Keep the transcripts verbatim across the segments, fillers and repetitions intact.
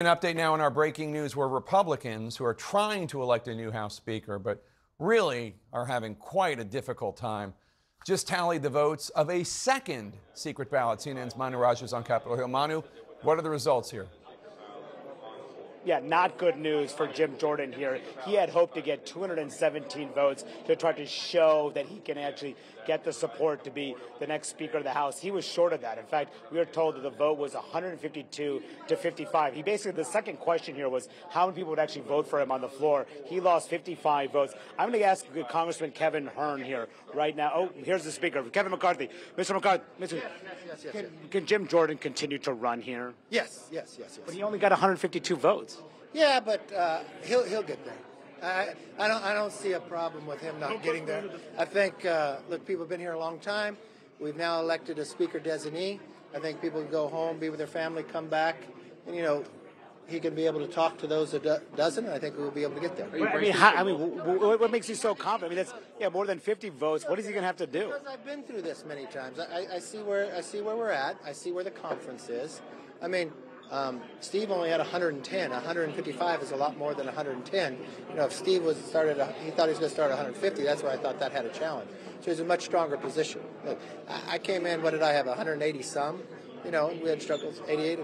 An update now in our breaking news, where Republicans who are trying to elect a new House Speaker but really are having quite a difficult time just tallied the votes of a second secret ballot. C N N's Manu Raju is on Capitol Hill. Manu, what are the results here? Yeah, not good news for Jim Jordan here. He had hoped to get two hundred seventeen votes to try to show that he can actually get the support to be the next Speaker of the House. He was short of that. In fact, we were told that the vote was one hundred fifty-two to fifty-five. He basically, the second question here was how many people would actually vote for him on the floor. He lost fifty-five votes. I'm going to ask Congressman Kevin Hern here right now. Oh, here's the Speaker, Kevin McCarthy. Mister McCarthy, Mister Yes, yes, yes, can, yes. can Jim Jordan continue to run here? Yes, yes, yes, yes. But he only got one hundred fifty-two votes. Yeah, but uh, he'll he'll get there. I I don't I don't see a problem with him not getting there. I think uh, look, people have been here a long time. We've now elected a speaker designee. I think people can go home, be with their family, come back, and you know, he can be able to talk to those that do doesn't. And I think we'll be able to get there. Well, I mean, how, I mean, what, what makes you so confident? I mean, that's yeah, more than fifty votes. What is he going to have to do? Because I've been through this many times. I, I see where I see where we're at. I see where the conference is. I mean. Um, Steve only had one hundred ten. one hundred fifty-five is a lot more than one hundred ten. You know, if Steve was started, he thought he was going to start one hundred fifty. That's why I thought that had a challenge. So he's in a much stronger position. Look, I came in. What did I have? one hundred eighty some. You know, we had struggles. eighty-eight.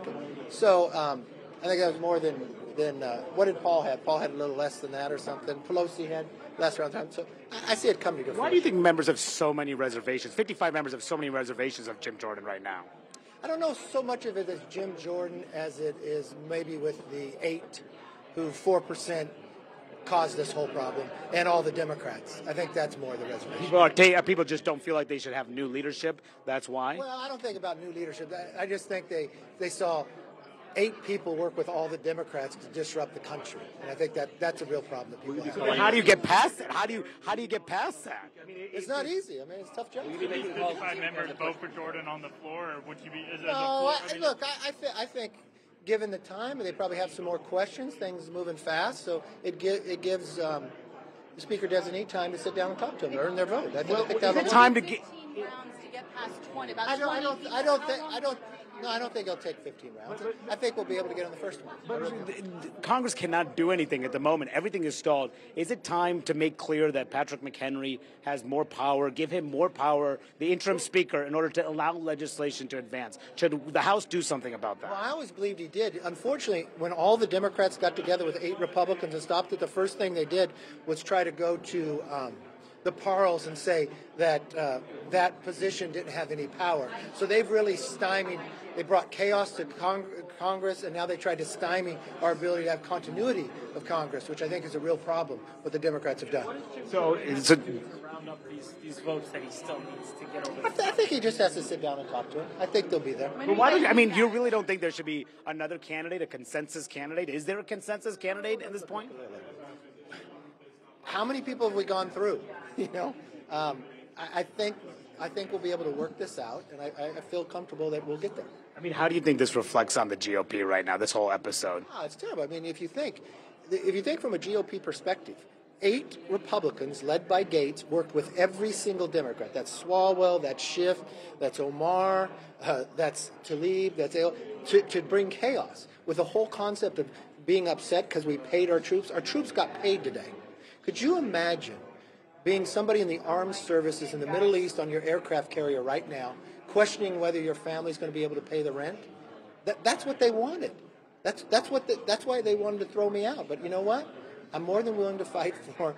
So um, I think that was more than than uh, what did Paul have? Paul had a little less than that or something. Pelosi had last round time. So I, I see it coming to fruition. Why do you think members have so many reservations? fifty-five members have so many reservations of Jim Jordan right now. I don't know so much of it as Jim Jordan as it is maybe with the eight who four percent caused this whole problem and all the Democrats. I think that's more the reservation. People, are people just don't feel like they should have new leadership. That's why. Well, I don't think about new leadership. I, I just think they, they saw eight people work with all the Democrats to disrupt the country. And I think that that's a real problem that people have. Well, how do you get past that? How do you, how do you get past that? I mean, it, it's it, not it, easy. I mean, it's a tough job. Would you think fifty-five members vote for Jordan on the floor, or would you be as, no, as a floor? I mean, look, I, I, th I think given the time, and they probably have some more questions, things moving fast, so it, gi it gives um, the Speaker designee time to sit down and talk to them, earn their vote. I think, well, I think that time to get rounds to get past twenty. About I don't, twenty I don't, I don't, think, I don't. No, I don't think it'll take fifteen rounds. But, but, I think we'll be able to get on the first one. But, but, Congress cannot do anything at the moment. Everything is stalled. Is it time to make clear that Patrick McHenry has more power, give him more power, the interim speaker, in order to allow legislation to advance? Should the House do something about that? Well, I always believed he did. Unfortunately, when all the Democrats got together with eight Republicans and stopped it, the first thing they did was try to go to um, the Parles and say that uh, that position didn't have any power. So they've really stymied, they brought chaos to Cong Congress, and now they tried to stymie our ability to have continuity of Congress, which I think is a real problem what the Democrats have done. So it's a, round up these, these votes that he still needs to get over. I, th I think he just has to sit down and talk to him. I think they'll be there. But why do you, I mean, you really don't think there should be another candidate, a consensus candidate? Is there a consensus candidate at this point? How many people have we gone through? You know, um, I, I think I think we'll be able to work this out, and I, I feel comfortable that we'll get there. I mean, how do you think this reflects on the G O P right now? This whole episode. Oh, it's terrible. I mean, if you think, if you think from a G O P perspective, eight Republicans led by Gates worked with every single Democrat. That's Swalwell, that's Schiff, that's Omar, uh, that's Tlaib, that's El to, to bring chaos with the whole concept of being upset because we paid our troops. Our troops got paid today. Could you imagine being somebody in the armed services in the Middle East on your aircraft carrier right now, questioning whether your family's going to be able to pay the rent? That, that's what they wanted. That's, that's, what the, that's why they wanted to throw me out. But you know what? I'm more than willing to fight for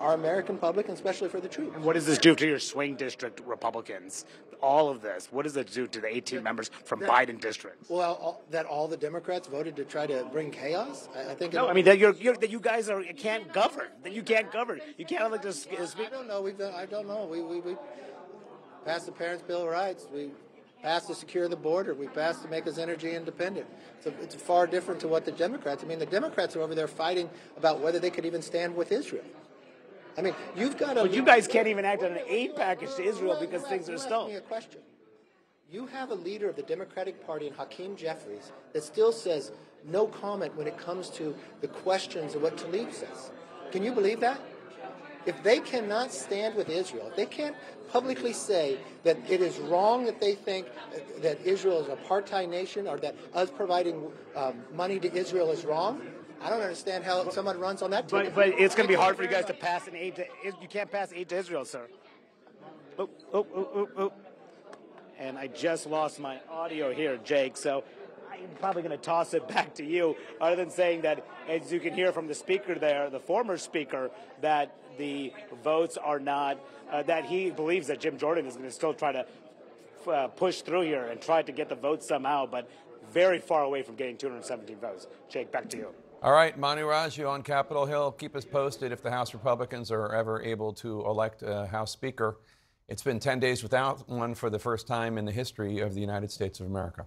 our American public, and especially for the troops. And what does this do to your swing district Republicans? All of this. What does it do to the eighteen that, members from that, Biden districts? Well, all, that all the Democrats voted to try to bring chaos. I, I think. No, I mean that you're, you're, that you guys are you can't govern. That you can't govern. You can't elect a speaker. I don't know. We've done, I don't know. We we we passed the Parents' Bill of Rights. We passed to secure the border. We passed to make us energy independent. So it's far different to what the Democrats. I mean, the Democrats are over there fighting about whether they could even stand with Israel. I mean, you've got to. But you guys can't even act on an aid package to Israel because things are stalled. Ask me a question. You have a leader of the Democratic Party, in Hakeem Jeffries, that still says no comment when it comes to the questions of what Tlaib says. Can you believe that? if they cannot stand with Israel, if they can't publicly say that it is wrong that they think that Israel is an apartheid nation or that us providing um, money to Israel is wrong, I don't understand how but, someone runs on that ticket. But, but it's going to be hard for you guys to pass an aid to – you can't pass aid to Israel, sir. Oh, oh, oh, oh, oh. And I just lost my audio here, Jake, so I'm probably going to toss it back to you, other than saying that, as you can hear from the speaker there, the former speaker, that the votes are not uh, – that he believes that Jim Jordan is going to still try to uh, push through here and try to get the votes somehow, but very far away from getting two hundred seventeen votes. Jake, back to you. All right, Manu Raju on Capitol Hill. Keep us posted if the House Republicans are ever able to elect a House Speaker. It's been ten days without one for the first time in the history of the United States of America.